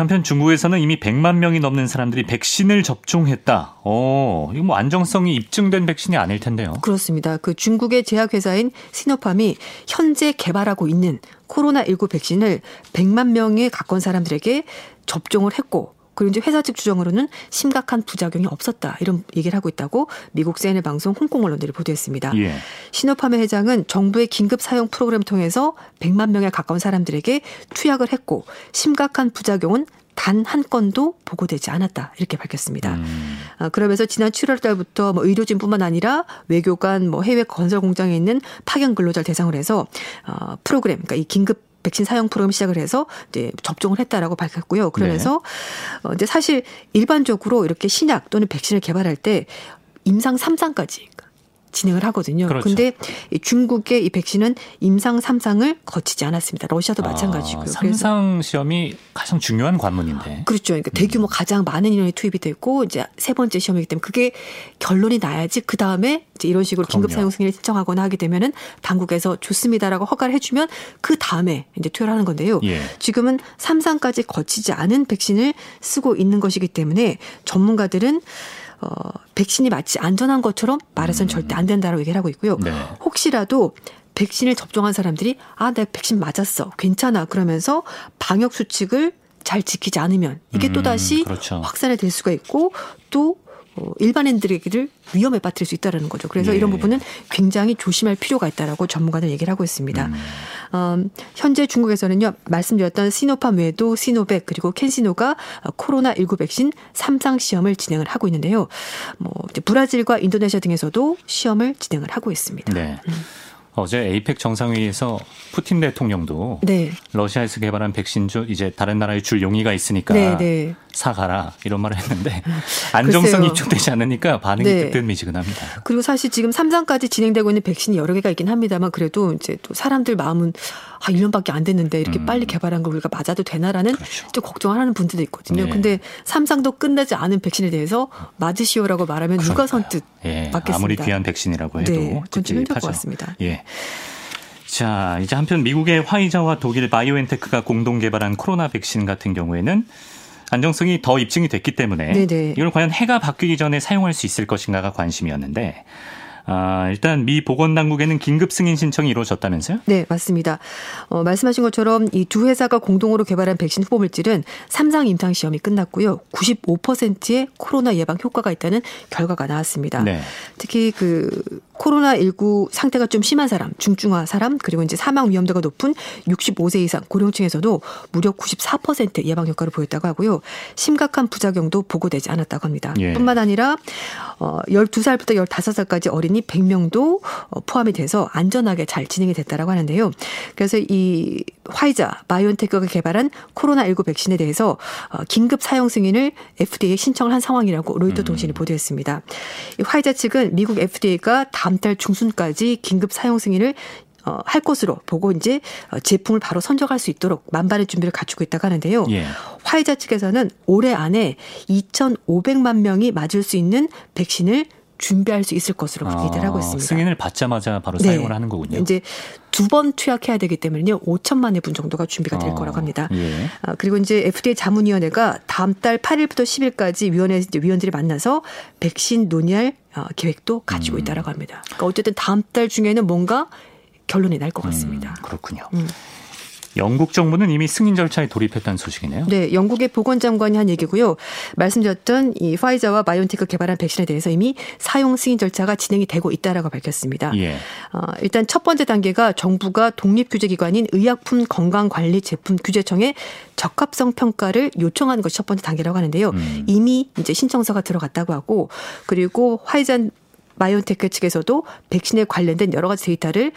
한편 중국에서는 이미 100만 명이 넘는 사람들이 백신을 접종했다. 이거 뭐 안정성이 입증된 백신이 아닐 텐데요. 그렇습니다. 그 중국의 제약회사인 시노팜이 현재 개발하고 있는 코로나19 백신을 100만 명에 가까운 사람들에게 접종을 했고 그리고 이제 회사 측 주장으로는 심각한 부작용이 없었다. 이런 얘기를 하고 있다고 미국 CNN 방송 홍콩 언론들이 보도했습니다. 예. 시노팜의 회장은 정부의 긴급 사용 프로그램을 통해서 100만 명에 가까운 사람들에게 투약을 했고 심각한 부작용은 단 한 건도 보고되지 않았다. 이렇게 밝혔습니다. 그러면서 지난 7월 달부터 뭐 의료진뿐만 아니라 외교관, 뭐 해외 건설 공장에 있는 파견 근로자를 대상으로 해서 프로그램, 그러니까 이 긴급 백신 사용 프로그램 시작을 해서 이제 접종을 했다라고 밝혔고요. 그러면서 네. 이제 사실 일반적으로 이렇게 신약 또는 백신을 개발할 때 임상 3상까지 진행을 하거든요. 그런데 그렇죠. 중국의 이 백신은 임상 3상을 거치지 않았습니다. 러시아도 마찬가지고요. 3상 시험이 가장 중요한 관문인데. 그렇죠. 그러니까 대규모 가장 많은 인원이 투입이 됐고 이제 세 번째 시험이기 때문에 그게 결론이 나야지 그 다음에 이제 이런 식으로 긴급 사용 승인을 신청하거나 하게 되면은 당국에서 좋습니다라고 허가를 해주면 그 다음에 이제 투여를 하는 건데요. 예. 지금은 3상까지 거치지 않은 백신을 쓰고 있는 것이기 때문에 전문가들은. 백신이 마치 안전한 것처럼 말해서는 절대 안 된다라고 얘기를 하고 있고요. 네. 혹시라도 백신을 접종한 사람들이 아, 나 백신 맞았어. 괜찮아. 그러면서 방역 수칙을 잘 지키지 않으면 이게 또다시 그렇죠. 확산이 될 수가 있고 또 일반인들에게를 위험에 빠뜨릴 수 있다는 거죠. 그래서 네. 이런 부분은 굉장히 조심할 필요가 있다라고 전문가들 얘기를 하고 있습니다. 현재 중국에서는요. 말씀드렸던 시노팜 외에도 시노백 그리고 캔시노가 코로나19 백신 3상 시험을 진행을 하고 있는데요. 뭐 이제 브라질과 인도네시아 등에서도 시험을 진행을 하고 있습니다. 네. 어제 APEC 정상회의에서 푸틴 대통령도 네. 러시아에서 개발한 백신 주 이제 다른 나라에 줄 용의가 있으니까 네, 네. 사가라 이런 말을 했는데 안정성이 입증되지 않으니까 반응이 네. 뜨뜻미지근합니다. 그리고 사실 지금 3상까지 진행되고 있는 백신이 여러 개가 있긴 합니다만 그래도 이제 또 사람들 마음은 아 1년밖에 안 됐는데 이렇게 빨리 개발한 걸 우리가 맞아도 되나라는 그렇죠. 좀 걱정을 하는 분들도 있거든요. 그런데 네. 3상도 끝나지 않은 백신에 대해서 맞으시오라고 말하면 그러니까요. 누가 선뜻 예. 맞겠습니다. 아무리 귀한 백신이라고 해도 네. 그건 좀 힘들 것 같습니다. 예. 자, 이제 한편 미국의 화이자와 독일 바이오엔테크가 공동 개발한 코로나 백신 같은 경우에는 안정성이 더 입증이 됐기 때문에 네네. 이걸 과연 해가 바뀌기 전에 사용할 수 있을 것인가가 관심이었는데 일단 미 보건당국에는 긴급 승인 신청이 이루어졌다면서요? 네, 맞습니다. 말씀하신 것처럼 이 두 회사가 공동으로 개발한 백신 후보 물질은 3상 임상시험이 끝났고요. 95%의 코로나 예방 효과가 있다는 결과가 나왔습니다. 네. 특히 그 코로나19 상태가 좀 심한 사람, 중증화 사람, 그리고 이제 사망 위험도가 높은 65세 이상 고령층에서도 무려 94% 예방 효과를 보였다고 하고요. 심각한 부작용도 보고되지 않았다고 합니다. 예. 뿐만 아니라 12살부터 15살까지 어린이 100명도 포함이 돼서 안전하게 잘 진행이 됐다라고 하는데요. 그래서 이 화이자, 바이오엔테크가 개발한 코로나19 백신에 대해서 긴급 사용 승인을 FDA에 신청을 한 상황이라고 로이터 통신이 보도했습니다. 이 화이자 측은 미국 FDA가 다음 달 중순까지 긴급 사용 승인을 할 것으로 보고 이제 제품을 바로 선정할 수 있도록 만반의 준비를 갖추고 있다고 하는데요. 예. 화이자 측에서는 올해 안에 2,500만 명이 맞을 수 있는 백신을 준비할 수 있을 것으로 기대를 하고 있습니다. 승인을 받자마자 바로 네. 사용을 하는 거군요. 이제 두 번 투약해야 되기 때문에요. 5천만 회분 정도가 준비가 될 거라고 합니다. 예. 그리고 이제 FDA 자문위원회가 다음 달 8일부터 10일까지 위원회 위원들이 만나서 백신 논의할 계획도 가지고 있다라고 합니다. 그러니까 어쨌든 다음 달 중에는 뭔가 결론이 날 것 같습니다. 그렇군요. 영국 정부는 이미 승인 절차에 돌입했다는 소식이네요. 네, 영국의 보건장관이 한 얘기고요. 말씀드렸던 이 화이자와 바이오엔테크 개발한 백신에 대해서 이미 사용 승인 절차가 진행이 되고 있다라고 밝혔습니다. 예. 일단 첫 번째 단계가 정부가 독립 규제기관인 의약품건강관리제품규제청에 적합성 평가를 요청하는 것이 첫 번째 단계라고 하는데요. 이미 이제 신청서가 들어갔다고 하고 그리고 화이자 바이오엔테크 측에서도 백신에 관련된 여러 가지 데이터를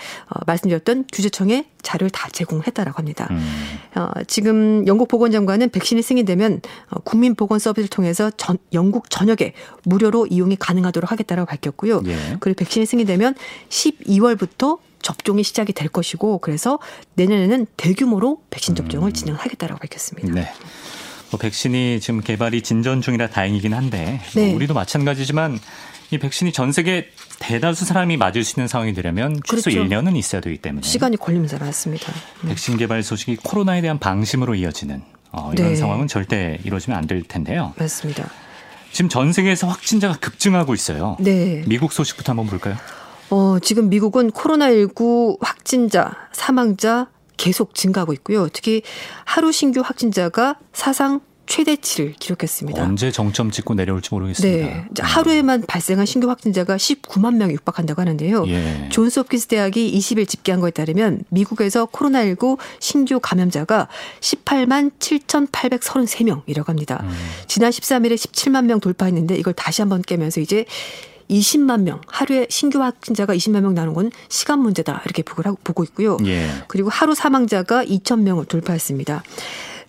말씀드렸던 규제청에 자료를 다 제공했다라고 합니다. 지금 영국 보건장관은 백신이 승인되면 국민보건서비스를 통해서 영국 전역에 무료로 이용이 가능하도록 하겠다라고 밝혔고요. 예. 그리고 백신이 승인되면 12월부터 접종이 시작이 될 것이고 그래서 내년에는 대규모로 백신 접종을 진행하겠다라고 밝혔습니다. 네. 뭐 백신이 지금 개발이 진전 중이라 다행이긴 한데 네. 우리도 마찬가지지만 이 백신이 전 세계 대다수 사람이 맞을 수 있는 상황이 되려면 최소 그렇죠. 1년은 있어야 되기 때문에 시간이 걸리면서 나왔습니다. 백신 개발 소식이 코로나에 대한 방심으로 이어지는 이런 상황은 절대 이루어지면 안 될 텐데요. 맞습니다. 지금 전 세계에서 확진자가 급증하고 있어요. 네. 미국 소식부터 한번 볼까요? 지금 미국은 코로나19 확진자, 사망자 계속 증가하고 있고요. 특히 하루 신규 확진자가 사상 최대치를 기록했습니다. 언제 정점 찍고 내려올지 모르겠습니다. 네. 하루에만 발생한 신규 확진자가 19만 명에 육박한다고 하는데요. 예. 존스홉킨스 대학이 20일 집계한 거에 따르면 미국에서 코로나19 신규 감염자가 18만 7,833명이라고 합니다. 지난 13일에 17만 명 돌파했는데 이걸 다시 한번 깨면서 이제 20만 명, 하루에 신규 확진자가 20만 명 나오는 건 시간 문제다 이렇게 보고 있고요. 예. 그리고 하루 사망자가 2,000명을 돌파했습니다.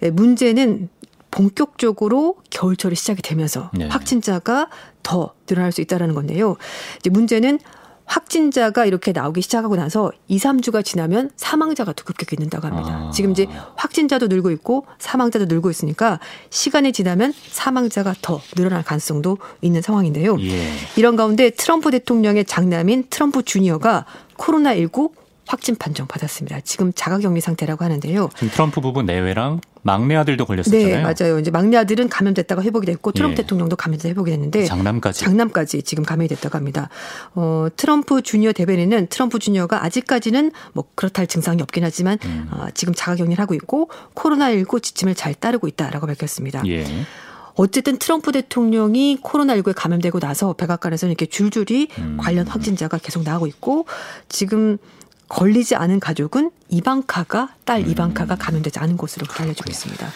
네, 문제는 본격적으로 겨울철이 시작이 되면서 확진자가 더 늘어날 수 있다는 건데요. 이제 문제는 확진자가 이렇게 나오기 시작하고 나서 2, 3주가 지나면 사망자가 더 급격히 는다고 합니다. 지금 이제 확진자도 늘고 있고 사망자도 늘고 있으니까 시간이 지나면 사망자가 더 늘어날 가능성도 있는 상황인데요. 예. 이런 가운데 트럼프 대통령의 장남인 트럼프 주니어가 코로나19 확진 판정 받았습니다. 지금 자가격리 상태라고 하는데요. 지금 트럼프 부부 내외랑 막내 아들도 걸렸었잖아요. 네, 맞아요. 이제 막내 아들은 감염됐다가 회복이 됐고 트럼프 대통령도 감염됐다가 회복이 됐는데 장남까지 지금 감염이 됐다고 합니다. 트럼프 주니어 대변인은 트럼프 주니어가 아직까지는 뭐 그렇다 할 증상이 없긴 하지만 지금 자가격리를 하고 있고 코로나19 지침을 잘 따르고 있다라고 밝혔습니다. 예. 어쨌든 트럼프 대통령이 코로나19에 감염되고 나서 백악관에서는 이렇게 줄줄이 관련 확진자가 계속 나오고 있고 지금 걸리지 않은 가족은 딸 이방카가 감염되지 않은 것으로 알려지고 있습니다.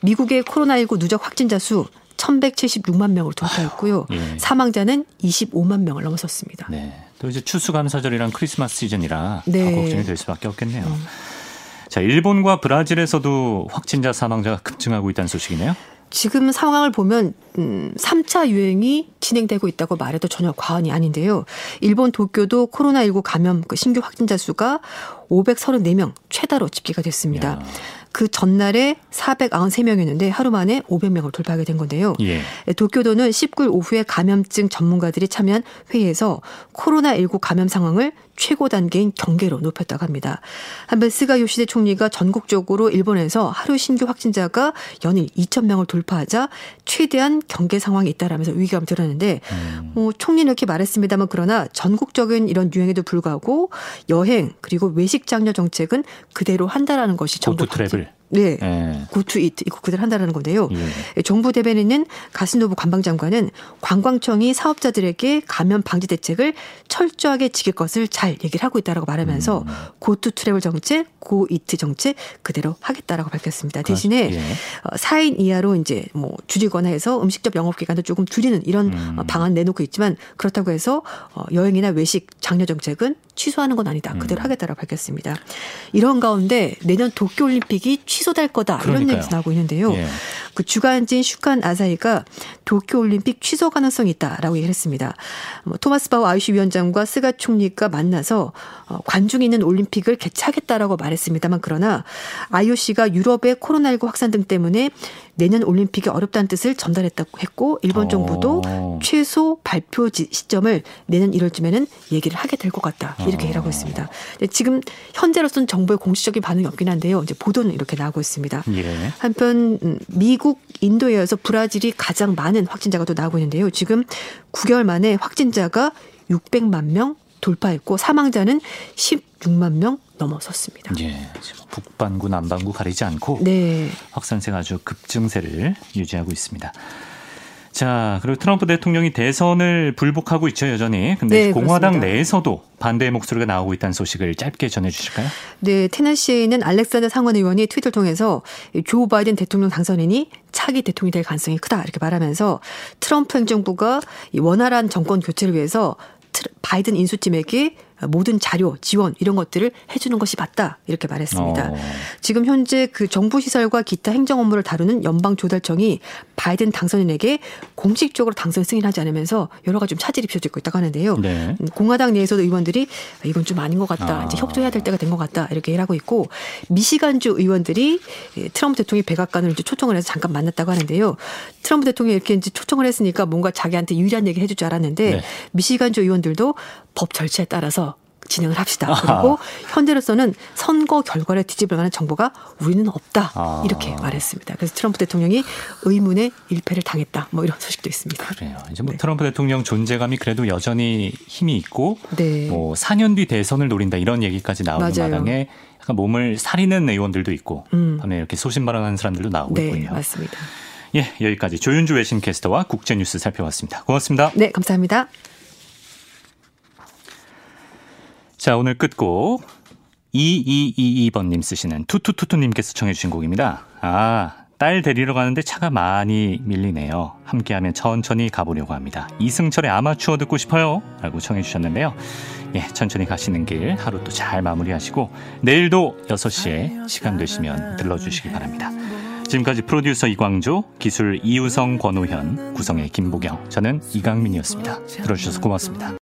미국의 코로나19 누적 확진자 수 1,176만 명으로 돌파했고요. 사망자는 25만 명을 넘어섰습니다. 네. 또 이제 추수감사절이랑 크리스마스 시즌이라 더 걱정이 될 수밖에 없겠네요. 자, 일본과 브라질에서도 확진자 사망자가 급증하고 있다는 소식이네요. 지금 상황을 보면 3차 유행이 진행되고 있다고 말해도 전혀 과언이 아닌데요. 일본 도쿄도 코로나19 감염 신규 확진자 수가 534명 최다로 집계가 됐습니다. 그 전날에 493명이었는데 하루 만에 500명을 돌파하게 된 건데요. 예. 도쿄도는 19일 오후에 감염증 전문가들이 참여한 회의에서 코로나19 감염 상황을 최고 단계인 경계로 높였다고 합니다. 한편 스가 요시대 총리가 전국적으로 일본에서 하루 신규 확진자가 연일 2,000명을 돌파하자 최대한 경계 상황이 있다라면서 위기감을 드러냈는데 총리는 이렇게 말했습니다만 그러나 전국적인 이런 유행에도 불구하고 여행 그리고 외식 장려 정책은 그대로 한다라는 것이 정부 트래블. 네. 고투이트 이거 그대로 한다는 건데요. 정부 대변인인 가스노부 관방장관은 관광청이 사업자들에게 감염 방지 대책을 철저하게 지킬 것을 잘 얘기를 하고 있다라고 말하면서 고투 트래블 정책, 고이트 정책 그대로 하겠다라고 밝혔습니다. 대신에 4인 이하로 이제 뭐 줄이거나 해서 음식점 영업 기간도 조금 줄이는 이런 방안 내놓고 있지만 그렇다고 해서 여행이나 외식, 장려 정책은 취소하는 건 아니다. 그대로 하겠다라고 밝혔습니다. 이런 가운데 내년 도쿄올림픽이 취소될 거다. 그러니까요. 이런 얘기도 나오고 있는데요. 그 주간지인 슈칸 아사히가 도쿄올림픽 취소 가능성이 있다라고 얘기를 했습니다. 토마스 바우 IOC 위원장과 스가 총리가 만나서 관중이 있는 올림픽을 개최하겠다라고 말했습니다만 그러나 IOC가 유럽의 코로나19 확산 등 때문에 내년 올림픽이 어렵다는 뜻을 전달했다고 했고 일본 정부도 최소 발표 시점을 내년 1월쯤에는 얘기를 하게 될 것 같다. 이렇게 얘기를 하고 있습니다. 지금 현재로서는 정부의 공식적인 반응이 없긴 한데요. 이제 보도는 이렇게 나오고 있습니다. 예. 한편 미국, 인도에 이어서 브라질이 가장 많은 확진자가 또 나오고 있는데요. 지금 9개월 만에 확진자가 600만 명 돌파했고 사망자는 16만 명 넘어섰습니다. 예, 북반구, 남반구 가리지 않고 확산세가 아주 급증세를 유지하고 있습니다. 자, 그리고 트럼프 대통령이 대선을 불복하고 있죠, 여전히. 근데 공화당 그렇습니다. 내에서도 반대의 목소리가 나오고 있다는 소식을 짧게 전해 주실까요? 네, 테네시에 있는 알렉산더 상원 의원이 트위터를 통해서 조 바이든 대통령 당선인이 차기 대통령이 될 가능성이 크다 이렇게 말하면서 트럼프 행정부가 원활한 정권 교체를 위해서 바이든 인수팀에게 모든 자료, 지원 이런 것들을 해주는 것이 맞다 이렇게 말했습니다. 지금 현재 그 정부 시설과 기타 행정 업무를 다루는 연방조달청이 바이든 당선인에게 공식적으로 당선 승인을 하지 않으면서 여러 가지 좀 차질이 빚어지고 있다고 하는데요. 네. 공화당 내에서도 의원들이 이건 좀 아닌 것 같다. 이제 협조해야 될 때가 된 것 같다 이렇게 일하고 있고 미시간주 의원들이 트럼프 대통령이 백악관을 이제 초청을 해서 잠깐 만났다고 하는데요. 트럼프 대통령이 이렇게 이제 초청을 했으니까 뭔가 자기한테 유리한 얘기를 해줄 줄 알았는데 미시간주 의원들도 법 절차에 따라서 진행을 합시다. 그리고 현재로서는 선거 결과를 뒤집을 만한 정보가 우리는 없다. 이렇게 말했습니다. 그래서 트럼프 대통령이 의문의 일패를 당했다. 뭐 이런 소식도 있습니다. 그래요. 이제 뭐 네. 트럼프 대통령 존재감이 그래도 여전히 힘이 있고 네. 뭐 4년 뒤 대선을 노린다 이런 얘기까지 나오는 맞아요. 마당에 약간 몸을 사리는 의원들도 있고 반면에 이렇게 소신 발언하는 사람들도 나오고 네, 있군요. 네. 맞습니다. 예, 여기까지 조윤주 외신 캐스터와 국제뉴스 살펴봤습니다. 고맙습니다. 네, 감사합니다. 자, 오늘 끝곡 2222번님 쓰시는 투투투투님께서 청해 주신 곡입니다. 아, 딸 데리러 가는데 차가 많이 밀리네요. 함께하면 천천히 가보려고 합니다. 이승철의 아마추어 듣고 싶어요. 라고 청해 주셨는데요. 예, 천천히 가시는 길 하루 또 잘 마무리하시고 내일도 6시에 시간 되시면 들러주시기 바랍니다. 지금까지 프로듀서 이광조, 기술 이우성, 권호현, 구성의 김보경, 저는 이강민이었습니다. 들어주셔서 고맙습니다.